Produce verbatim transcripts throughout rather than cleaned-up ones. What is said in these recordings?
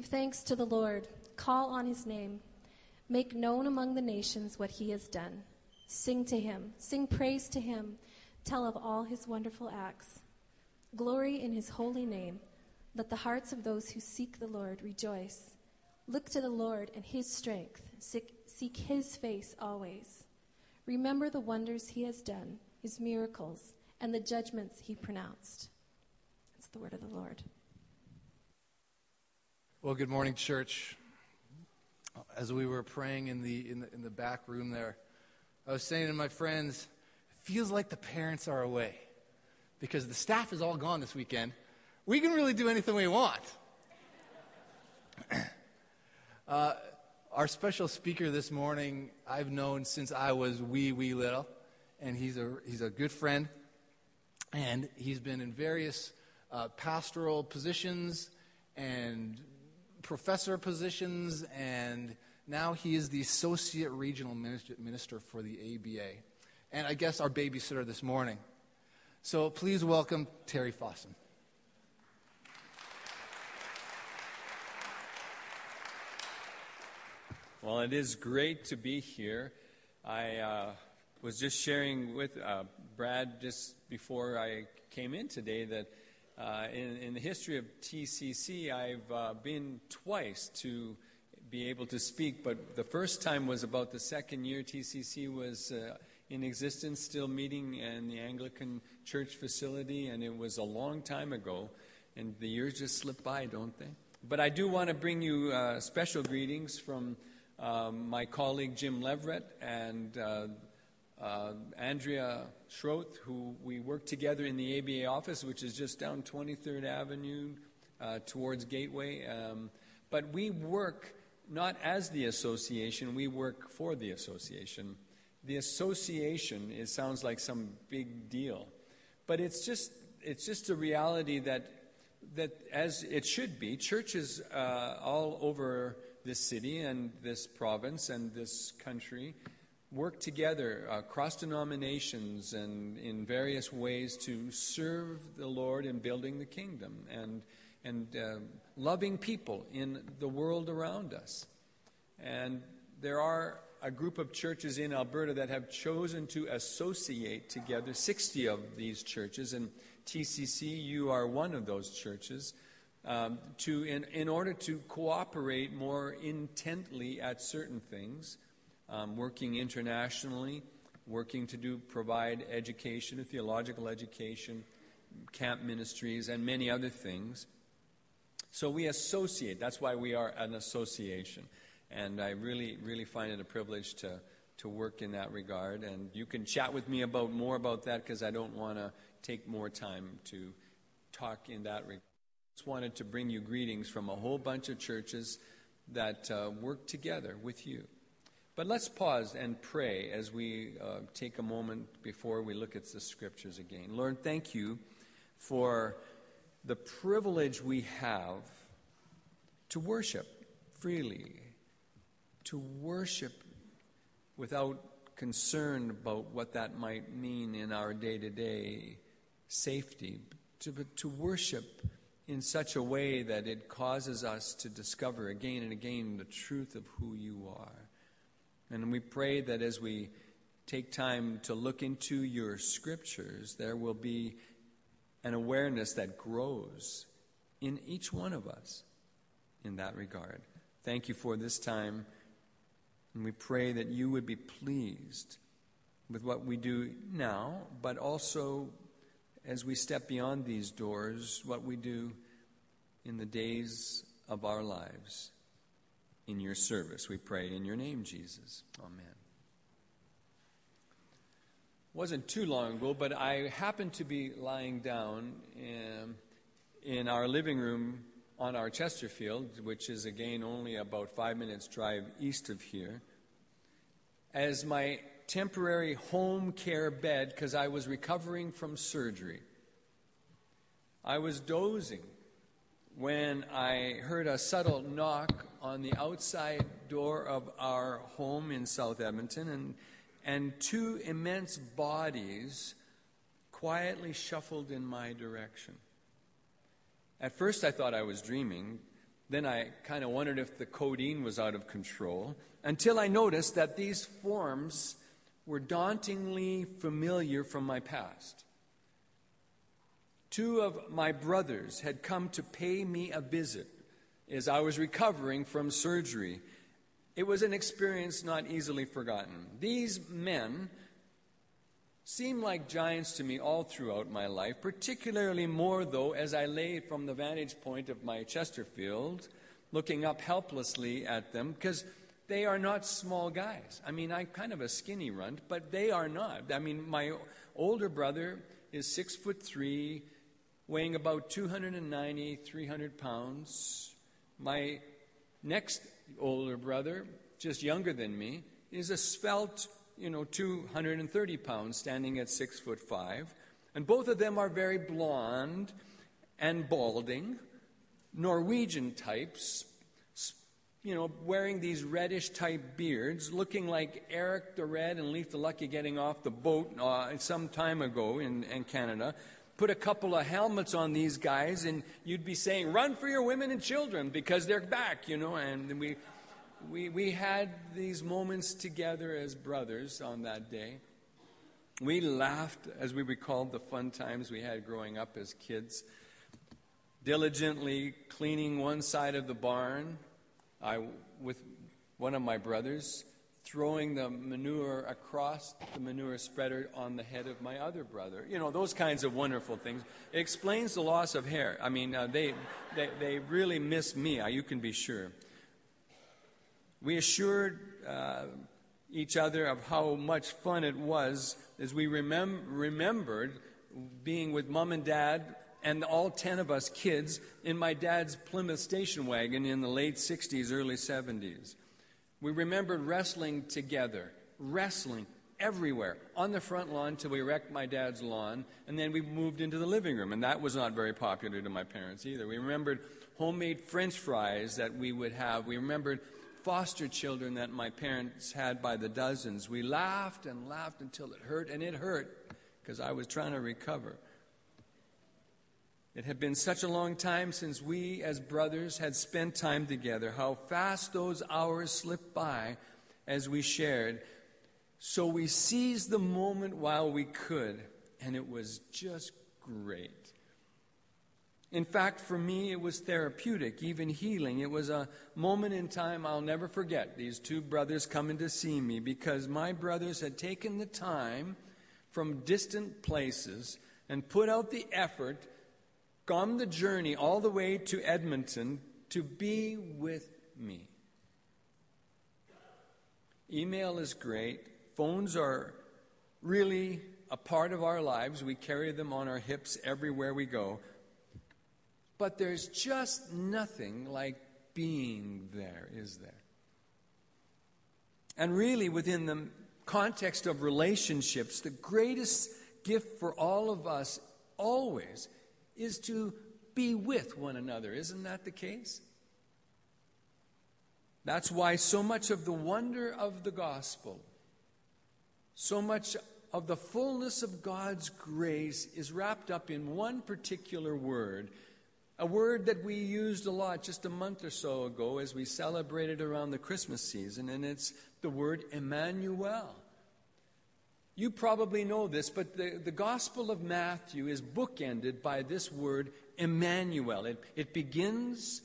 Give thanks to the Lord. Call on his name. Make known among the nations what he has done. Sing to him. Sing praise to him. Tell of all his wonderful acts. Glory in his holy name. Let the hearts of those who seek the Lord rejoice. Look to the Lord and his strength. Seek his face always. Remember the wonders he has done, his miracles, and the judgments he pronounced. That's the word of the Lord. Well, good morning, church. As we were praying in the, in the in the back room there, I was saying to my friends, it feels like the parents are away because the staff is all gone this weekend. We can really do anything we want. uh, our special speaker this morning, I've known since I was wee, wee little, and he's a, he's a good friend, and he's been in various uh, pastoral positions and professor positions, and now he is the associate regional minister, minister for the A B A, and I guess our babysitter this morning. So please welcome Terry Fossum. Well, it is great to be here. I uh, was just sharing with uh, Brad just before I came in today that Uh, in, in the history of T C C, I've uh, been twice to be able to speak, but the first time was about the second year T C C was uh, in existence, still meeting in the Anglican church facility, and it was a long time ago, and the years just slip by, don't they? But I do want to bring you uh, special greetings from uh, my colleague Jim Leverett and uh, Uh, Andrea Schroth, who we work together in the A B A office, which is just down twenty-third Avenue uh, towards Gateway. Um, but we work not as the association, we work for the association. The association, it sounds like some big deal. But it's just it's just a reality that, that as it should be, churches uh, all over this city and this province and this country work together uh, across denominations and in various ways to serve the Lord in building the kingdom and and uh, loving people in the world around us. And there are a group of churches in Alberta that have chosen to associate together, sixty of these churches, and T C C, you are one of those churches, um, to in, in order to cooperate more intently at certain things. Um, working internationally, working to do provide education, theological education, camp ministries, and many other things. So we associate. That's why we are an association. And I really, really find it a privilege to to work in that regard. And you can chat with me about more about that because I don't want to take more time to talk in that regard. I just wanted to bring you greetings from a whole bunch of churches that uh, work together with you. But let's pause and pray as we uh, take a moment before we look at the scriptures again. Lord, thank you for the privilege we have to worship freely, to worship without concern about what that might mean in our day-to-day safety, to, to worship in such a way that it causes us to discover again and again the truth of who you are. And we pray that as we take time to look into your scriptures, there will be an awareness that grows in each one of us in that regard. Thank you for this time. And we pray that you would be pleased with what we do now, but also as we step beyond these doors, what we do in the days of our lives. In your service, we pray in your name, Jesus. Amen. It wasn't too long ago, but I happened to be lying down in, in our living room on our Chesterfield, which is again only about five minutes drive east of here, as my temporary home care bed, because I was recovering from surgery. I was dozing when I heard a subtle knock on the outside door of our home in South Edmonton, and and two immense bodies quietly shuffled in my direction. At first I thought I was dreaming, Then I kind of wondered if the codeine was out of control, until I noticed that these forms were dauntingly familiar from my past. Two of my brothers had come to pay me a visit as I was recovering from surgery. It was an experience not easily forgotten. These men seemed like giants to me all throughout my life, particularly more, though, as I lay from the vantage point of my Chesterfield, looking up helplessly at them, because they are not small guys. I mean, I'm kind of a skinny runt, but they are not. I mean, my older brother is six foot three, weighing about two hundred ninety, three hundred pounds. My next older brother, just younger than me, is a svelte, you know, two hundred thirty pounds, standing at six foot five. And both of them are very blonde and balding, Norwegian types, you know, wearing these reddish type beards, looking like Eric the Red and Leif the Lucky getting off the boat uh, some time ago in, in Canada. Put a couple of helmets on these guys and you'd be saying, run for your women and children because they're back, you know, and we... We we had these moments together as brothers on that day. We laughed as we recalled the fun times we had growing up as kids, diligently cleaning one side of the barn I, with one of my brothers, throwing the manure across the manure spreader on the head of my other brother. You know, those kinds of wonderful things. It explains the loss of hair. I mean, uh, they, they they really miss me, you can be sure. We assured uh, each other of how much fun it was as we remem- remembered being with Mom and Dad and all ten of us kids in my dad's Plymouth station wagon in the late sixties, early seventies. We remembered wrestling together, wrestling everywhere, on the front lawn till we wrecked my dad's lawn, and then we moved into the living room, and that was not very popular to my parents either. We remembered homemade French fries that we would have. We remembered foster children that my parents had by the dozens. We laughed and laughed until it hurt, and it hurt because I was trying to recover. It had been such a long time since we as brothers had spent time together. How fast those hours slipped by as we shared. So we seized the moment while we could, and it was just great. In fact, for me, it was therapeutic, even healing. It was a moment in time I'll never forget, these two brothers coming to see me, because my brothers had taken the time from distant places and put out the effort, gone the journey all the way to Edmonton to be with me. Email is great. Phones are really a part of our lives. We carry them on our hips everywhere we go. But there's just nothing like being there, is there? And really, within the context of relationships, the greatest gift for all of us always is to be with one another. Isn't that the case? That's why so much of the wonder of the gospel, so much of the fullness of God's grace is wrapped up in one particular word. A word that we used a lot just a month or so ago as we celebrated around the Christmas season, and it's the word Emmanuel. You probably know this, but the, the Gospel of Matthew is bookended by this word Emmanuel. It, it begins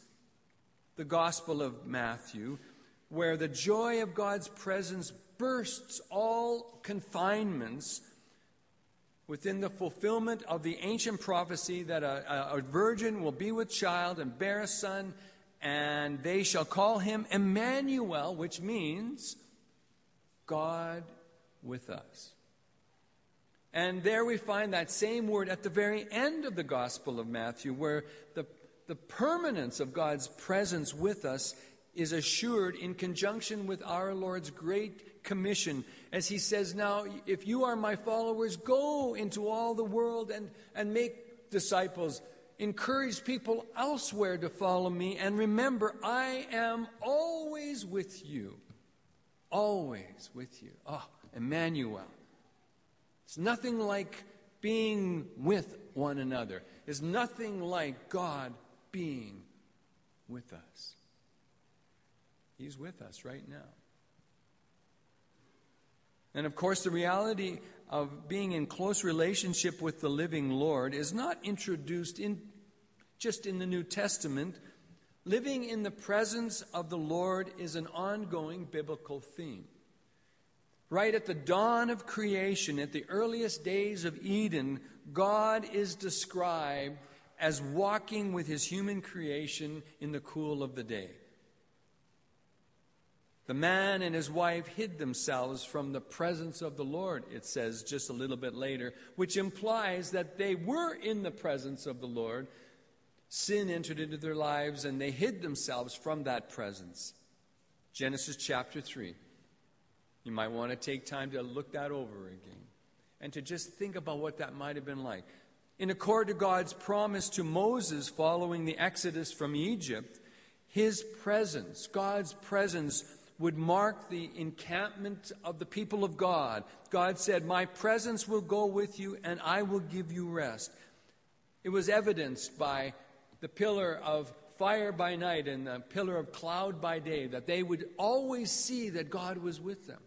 the Gospel of Matthew where the joy of God's presence bursts all confinements within the fulfillment of the ancient prophecy that a, a, a virgin will be with child and bear a son, and they shall call him Emmanuel, which means God with us. And there we find that same word at the very end of the Gospel of Matthew, where the, the permanence of God's presence with us is assured in conjunction with our Lord's great commission, as he says, now, if you are my followers, go into all the world and, and make disciples. Encourage people elsewhere to follow me. And remember, I am always with you. Always with you. Oh, Emmanuel. It's nothing like being with one another. It's nothing like God being with us. He's with us right now. And of course, the reality of being in close relationship with the living Lord is not introduced in just in the New Testament. Living in the presence of the Lord is an ongoing biblical theme. Right at the dawn of creation, at the earliest days of Eden, God is described as walking with his human creation in the cool of the day. The man and his wife hid themselves from the presence of the Lord, it says just a little bit later, which implies that they were in the presence of the Lord. Sin entered into their lives and they hid themselves from that presence. Genesis chapter three. You might want to take time to look that over again and to just think about what that might have been like. In accord to God's promise to Moses following the Exodus from Egypt, his presence, God's presence, would mark the encampment of the people of God. God said, "My presence will go with you and I will give you rest." It was evidenced by the pillar of fire by night and the pillar of cloud by day, that they would always see that God was with them.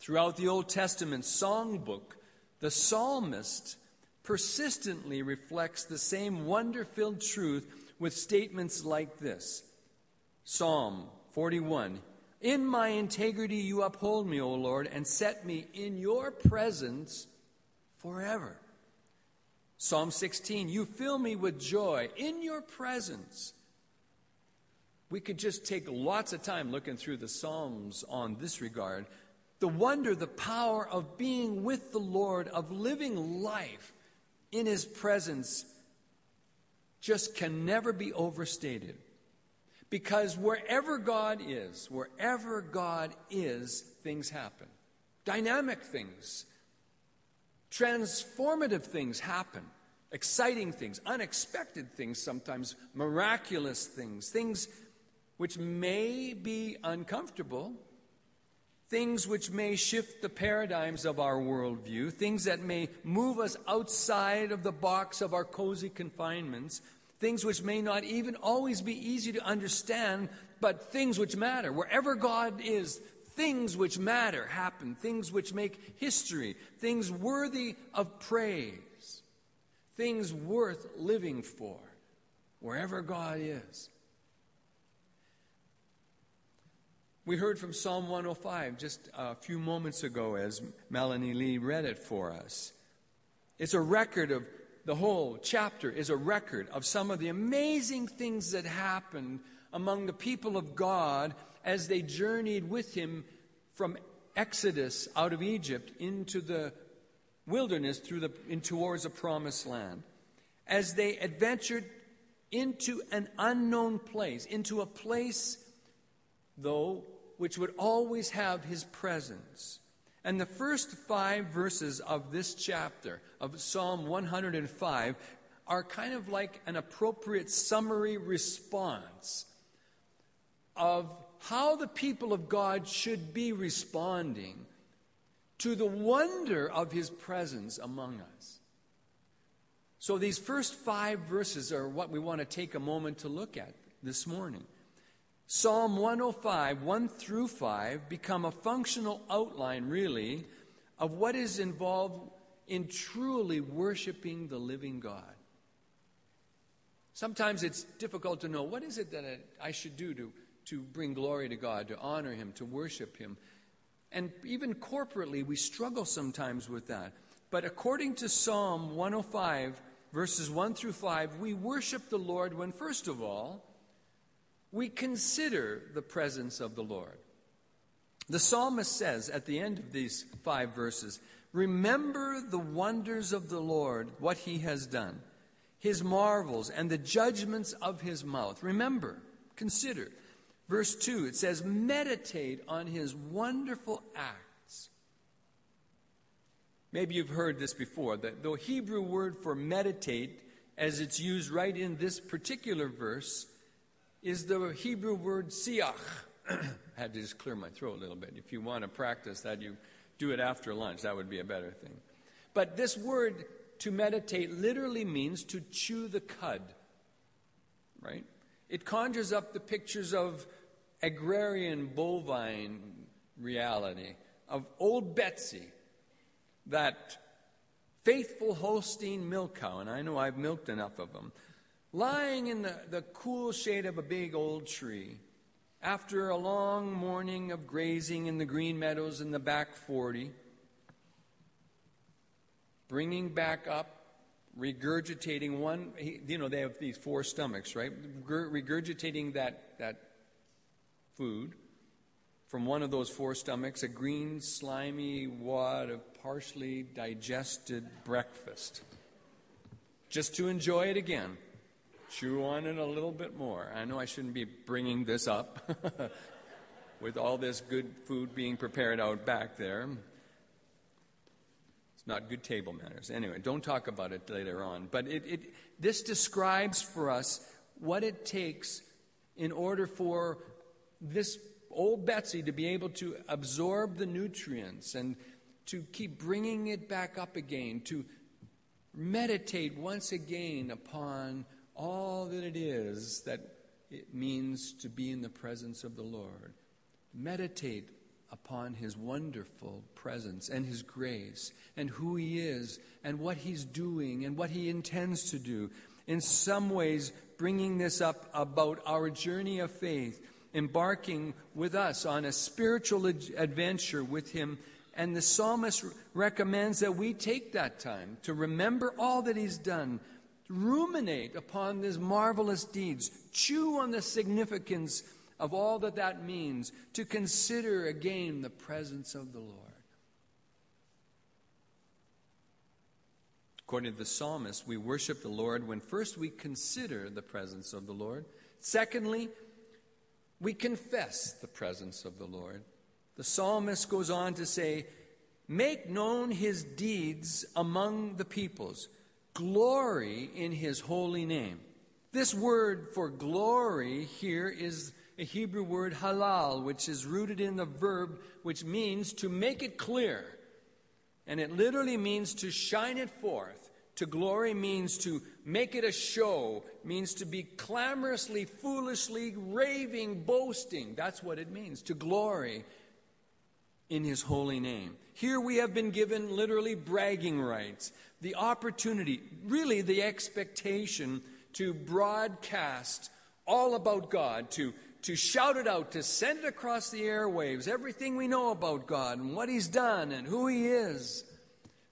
Throughout the Old Testament songbook, the psalmist persistently reflects the same wonder-filled truth with statements like this. Psalm forty-one, "In my integrity you uphold me, O Lord, and set me in your presence forever." Psalm sixteen, "You fill me with joy in your presence." We could just take lots of time looking through the Psalms on this regard. The wonder, the power of being with the Lord, of living life in his presence, just can never be overstated. Because wherever God is, wherever God is, things happen. Dynamic things, transformative things happen. Exciting things, unexpected things sometimes, miraculous things, things which may be uncomfortable, things which may shift the paradigms of our worldview, things that may move us outside of the box of our cozy confinements, things which may not even always be easy to understand, but things which matter. Wherever God is, things which matter happen, things which make history, things worthy of praise, things worth living for, wherever God is. We heard from Psalm one oh five just a few moments ago as Melanie Lee read it for us. It's a record of, the whole chapter is a record of some of the amazing things that happened among the people of God as they journeyed with him from Exodus out of Egypt into the wilderness through the, in towards the Promised Land. As they adventured into an unknown place, into a place, though, which would always have his presence. And the first five verses of this chapter of Psalm one oh five are kind of like an appropriate summary response of how the people of God should be responding to the wonder of his presence among us. So these first five verses are what we want to take a moment to look at this morning. Psalm one oh five, one through five, become a functional outline, really, of what is involved in truly worshiping the living God. Sometimes it's difficult to know, what is it that I should do to, to bring glory to God, to honor him, to worship him? And even corporately, we struggle sometimes with that. But according to Psalm one oh five, verses one through five, we worship the Lord when, first of all, we consider the presence of the Lord. The psalmist says at the end of these five verses, "Remember the wonders of the Lord, what he has done, his marvels and the judgments of his mouth." Remember, consider. Verse two, it says, "Meditate on his wonderful acts." Maybe you've heard this before, that the Hebrew word for meditate, as it's used right in this particular verse, is the Hebrew word siach. I had to just clear my throat a little bit. If you want to practice that, you do it after lunch. That would be a better thing. But this word to meditate literally means to chew the cud. right? It conjures up the pictures of agrarian bovine reality, of old Betsy, that faithful Holstein milk cow, and I know I've milked enough of them, lying in the, the cool shade of a big old tree after a long morning of grazing in the green meadows in the back forty, bringing back up, regurgitating one, you know, they have these four stomachs, right? Regurgitating that, that food from one of those four stomachs, a green, slimy wad of partially digested breakfast, just to enjoy it again. Chew on it a little bit more. I know I shouldn't be bringing this up with all this good food being prepared out back there. It's not good table manners. Anyway, don't talk about it later on. But it, it this describes for us what it takes in order for this old Betsy to be able to absorb the nutrients and to keep bringing it back up again, to meditate once again upon all that it is that it means to be in the presence of the Lord. Meditate upon his wonderful presence and his grace and who he is and what he's doing and what he intends to do. In some ways, bringing this up about our journey of faith, embarking with us on a spiritual adventure with him. And the psalmist recommends that we take that time to remember all that he's done, ruminate upon his marvelous deeds, chew on the significance of all that that means, to consider again the presence of the Lord. According to the psalmist, we worship the Lord when first we consider the presence of the Lord. Secondly, we confess the presence of the Lord. The psalmist goes on to say, "Make known his deeds among the peoples. Glory in his holy name." This word for glory here is a Hebrew word, halal, which is rooted in the verb, which means to make it clear. And it literally means to shine it forth. To glory means to make it a show, means to be clamorously, foolishly raving, boasting. That's what it means, to glory in his holy name. Here we have been given literally bragging rights, the opportunity, really the expectation to broadcast all about God, to, to shout it out, to send it across the airwaves, everything we know about God and what he's done and who he is.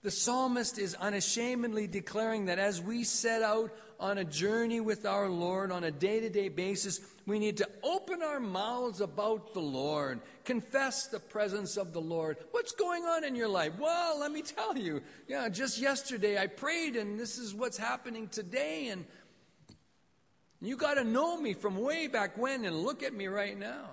The psalmist is unashamedly declaring that as we set out on a journey with our Lord on a day-to-day basis, we need to open our mouths about the Lord, confess the presence of the Lord. What's going on in your life? Well, let me tell you, yeah, just yesterday I prayed and this is what's happening today, and you got to know me from way back when and look at me right now.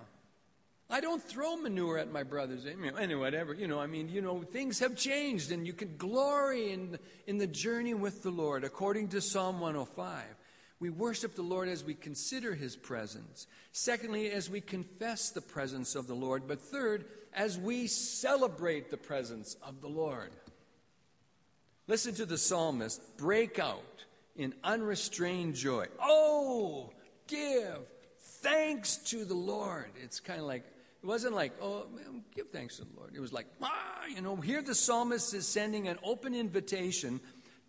I don't throw manure at my brothers, anyway, whatever, you know, I mean, you know, things have changed, and you can glory in, in the journey with the Lord, according to Psalm one oh five. We worship the Lord as we consider his presence. Secondly, as we confess the presence of the Lord. But third, as we celebrate the presence of the Lord. Listen to the psalmist break out in unrestrained joy. Oh, give thanks to the Lord. It's kind of like, it wasn't like, oh, man, give thanks to the Lord. It was like, ah, you know, here the psalmist is sending an open invitation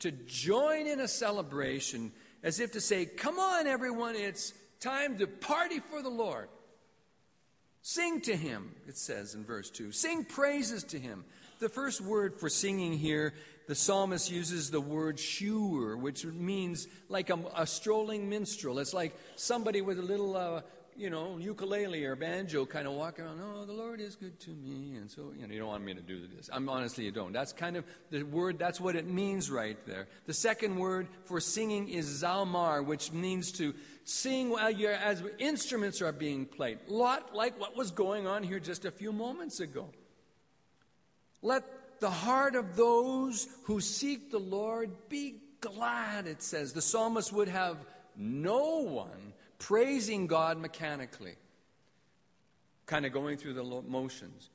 to join in a celebration, as if to say, come on, everyone, it's time to party for the Lord. Sing to him, it says in verse two. Sing praises to him. The first word for singing here, the psalmist uses the word shur, which means like a, a strolling minstrel. It's like somebody with a little Uh, you know, ukulele or banjo kind of walking around, oh, the Lord is good to me, and so, you know, you don't want me to do this. I'm honestly, you don't. That's kind of the word, that's what it means right there. The second word for singing is zalmar, which means to sing while you're, as instruments are being played. Lot like what was going on here just a few moments ago. Let the heart of those who seek the Lord be glad, it says. The psalmist would have no one praising God mechanically, kind of going through the motions,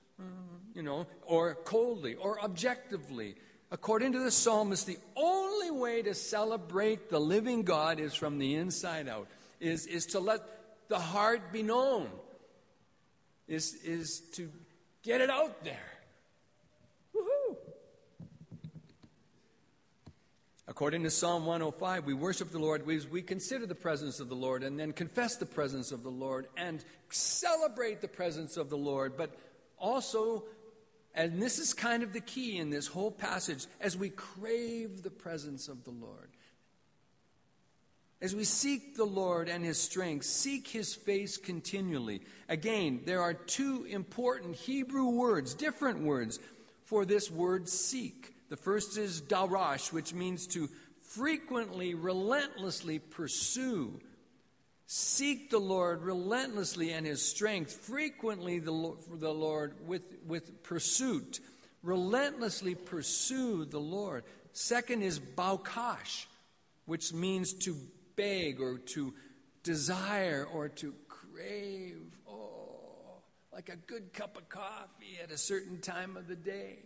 you know, or coldly, or objectively. According to the psalmist, the only way to celebrate the living God is from the inside out. is, is to let the heart be known, is, is to get it out there. Woohoo! According to Psalm one oh five, we worship the Lord, we, we consider the presence of the Lord, and then confess the presence of the Lord, and celebrate the presence of the Lord, but also, and this is kind of the key in this whole passage, as we crave the presence of the Lord, as we seek the Lord and his strength, seek his face continually. Again, there are two important Hebrew words, different words, for this word seek. The first is darash, which means to frequently, relentlessly pursue. Seek the Lord relentlessly and his strength, frequently the, the Lord with, with pursuit. Relentlessly pursue the Lord. Second is baukash, which means to beg or to desire or to crave, oh, like a good cup of coffee at a certain time of the day.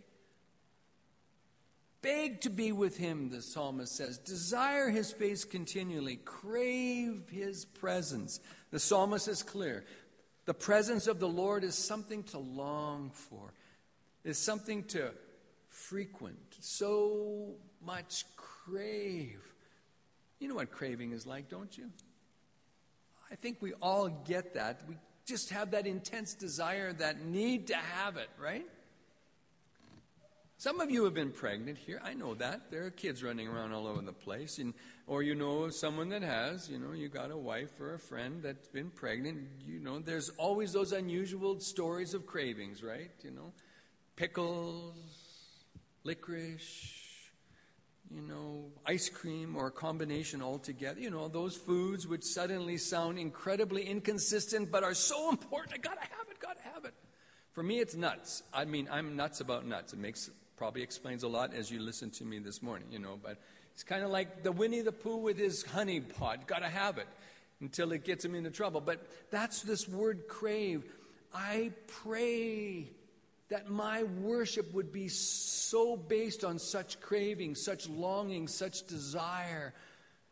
Beg to be with him, the psalmist says. Desire his face continually. Crave his presence. The psalmist is clear. The presence of the Lord is something to long for. It's something to frequent. So much crave. You know what craving is like, don't you? I think we all get that. We just have that intense desire, that need to have it, right? Some of you have been pregnant here. I know that. There are kids running around all over the place. And, or you know someone that has, you know, you got a wife or a friend that's been pregnant. You know, there's always those unusual stories of cravings, right? You know, pickles, licorice, you know, ice cream or a combination altogether. You know, those foods which suddenly sound incredibly inconsistent but are so important. I gotta have it, gotta have it. For me, it's nuts. I mean, I'm nuts about nuts. It makes probably explains a lot as you listen to me this morning, you know, but it's kind of like the Winnie the Pooh with his honey pot. Gotta have it until it gets him into trouble. But that's this word crave. I pray that my worship would be so based on such craving, such longing, such desire,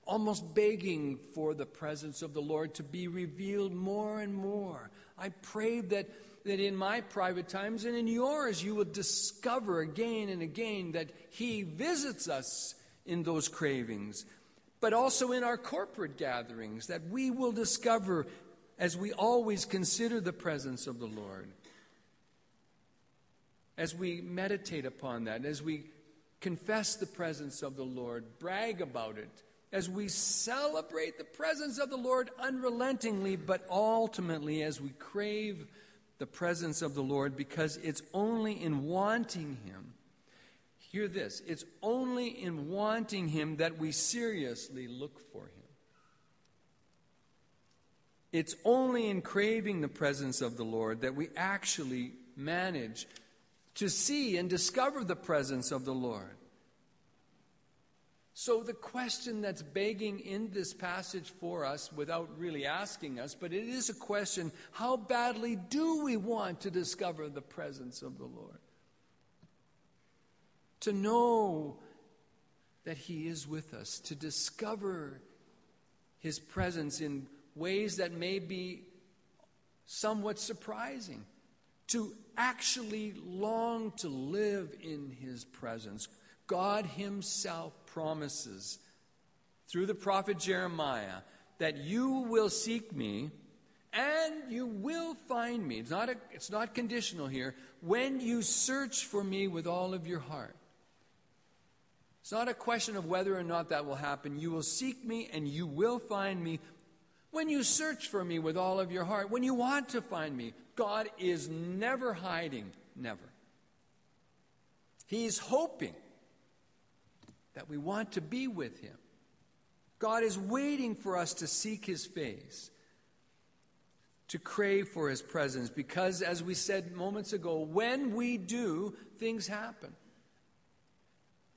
almost begging for the presence of the Lord to be revealed more and more. I pray that, that in my private times and in yours, you will discover again and again that he visits us in those cravings, but also in our corporate gatherings, that we will discover as we always consider the presence of the Lord. As we meditate upon that, as we confess the presence of the Lord, brag about it, as we celebrate the presence of the Lord unrelentingly, but ultimately as we crave the presence of the Lord, because it's only in wanting him, hear this, it's only in wanting him that we seriously look for him. It's only in craving the presence of the Lord that we actually manage to see and discover the presence of the Lord. So the question that's begging in this passage for us without really asking us, but it is a question, how badly do we want to discover the presence of the Lord? To know that he is with us, to discover his presence in ways that may be somewhat surprising. To actually long to live in his presence. God himself promises through the prophet Jeremiah that you will seek me and you will find me. It's not, a, it's not conditional here. When you search for me with all of your heart. It's not a question of whether or not that will happen. You will seek me and you will find me. When you search for me with all of your heart, when you want to find me, God is never hiding, never. He's hoping that we want to be with him. God is waiting for us to seek his face, to crave for his presence, because as we said moments ago, when we do, things happen.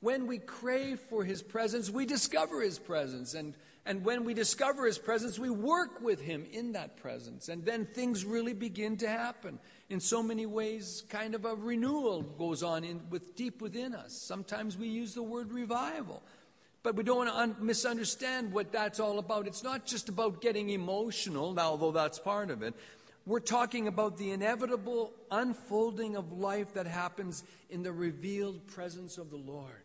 When we crave for his presence, we discover his presence. And, and when we discover his presence, we work with him in that presence. And then things really begin to happen. In so many ways, kind of a renewal goes on in, with deep within us. Sometimes we use the word revival But we don't want to un- misunderstand what that's all about. It's not just about getting emotional, although that's part of it. We're talking about the inevitable unfolding of life that happens in the revealed presence of the Lord.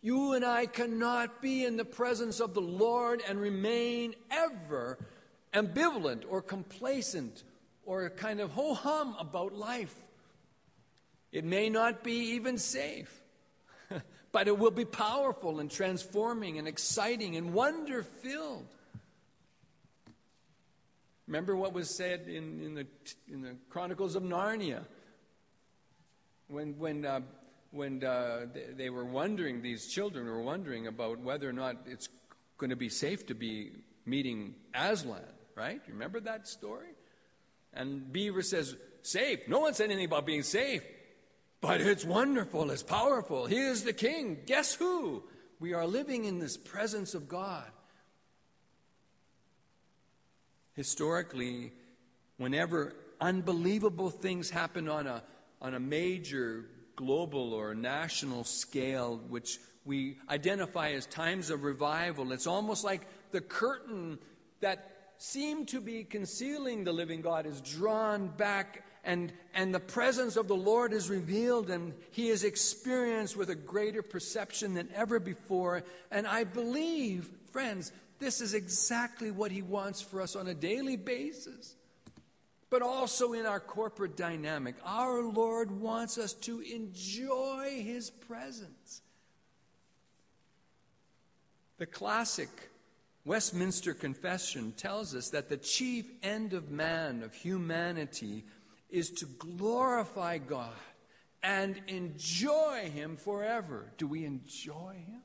You and I cannot be in the presence of the Lord and remain ever ambivalent or complacent or kind of ho-hum about life. It may not be even safe, but it will be powerful and transforming and exciting and wonder-filled. Remember what was said in, in, the, in the Chronicles of Narnia when... when uh, When uh, they were wondering, these children were wondering about whether or not it's going to be safe to be meeting Aslan, right? You remember that story? And Beaver says, safe. No one said anything about being safe. But it's wonderful. It's powerful. He is the king. Guess who? We are living in this presence of God. Historically, whenever unbelievable things happen on a on a major global or national scale, which we identify as times of revival, it's almost like the curtain that seemed to be concealing the living God is drawn back, and, and the presence of the Lord is revealed, and He is experienced with a greater perception than ever before. And I believe, friends, this is exactly what He wants for us on a daily basis. But also in our corporate dynamic, our Lord wants us to enjoy His presence. The classic Westminster Confession tells us that the chief end of man, of humanity, is to glorify God and enjoy Him forever. Do we enjoy Him?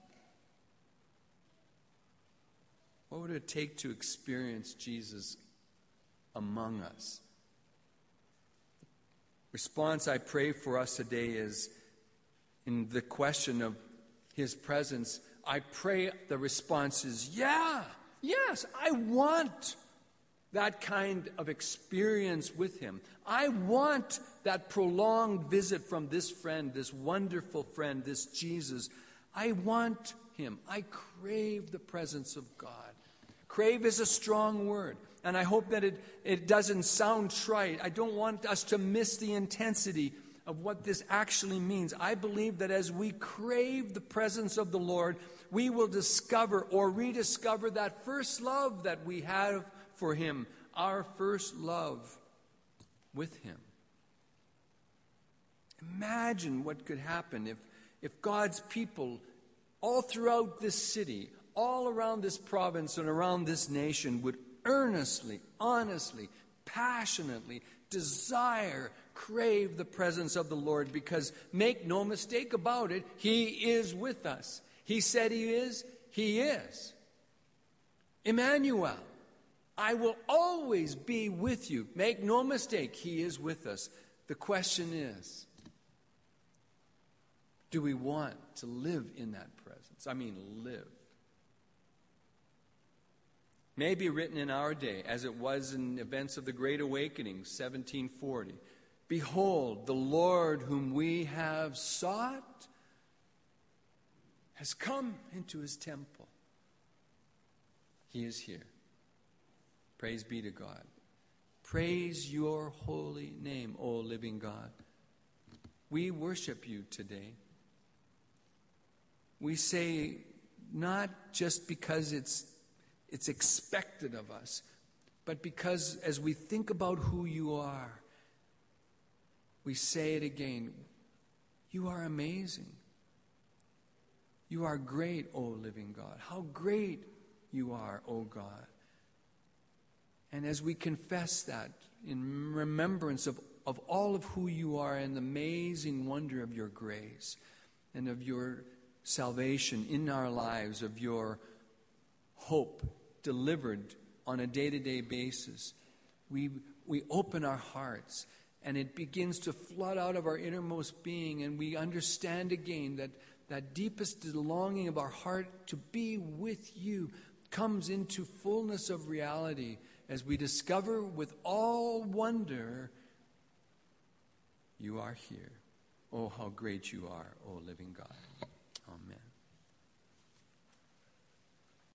What would it take to experience Jesus among us? Response I pray for us today is in the question of His presence. I pray the response is, yeah, yes, I want that kind of experience with Him. I want that prolonged visit from this friend, this wonderful friend, this Jesus. I want Him. I crave the presence of God. Crave is a strong word. And I hope that it, it doesn't sound trite. I don't want us to miss the intensity of what this actually means. I believe that as we crave the presence of the Lord, we will discover or rediscover that first love that we have for Him, our first love with Him. Imagine what could happen if, if God's people all throughout this city, all around this province and around this nation would earnestly, honestly, passionately desire, crave the presence of the Lord, because make no mistake about it, He is with us. He said He is, He is. Emmanuel, I will always be with you. Make no mistake, He is with us. The question is, do we want to live in that presence? I mean, live. May be written in our day, as it was in events of the Great Awakening, seventeen forty. Behold, the Lord whom we have sought has come into His temple. He is here. Praise be to God. Praise your holy name, O living God. We worship you today. We say, not just because it's It's expected of us, but because as we think about who you are, we say it again, you are amazing. You are great, O living God. How great you are, O God. And as we confess that in remembrance of, of all of who you are and the amazing wonder of your grace and of your salvation in our lives, of your hope delivered on a day-to-day basis, we we open our hearts, and it begins to flood out of our innermost being, and we understand again that that deepest longing of our heart to be with you comes into fullness of reality as we discover with all wonder you are here. Oh, how great you are, oh living God.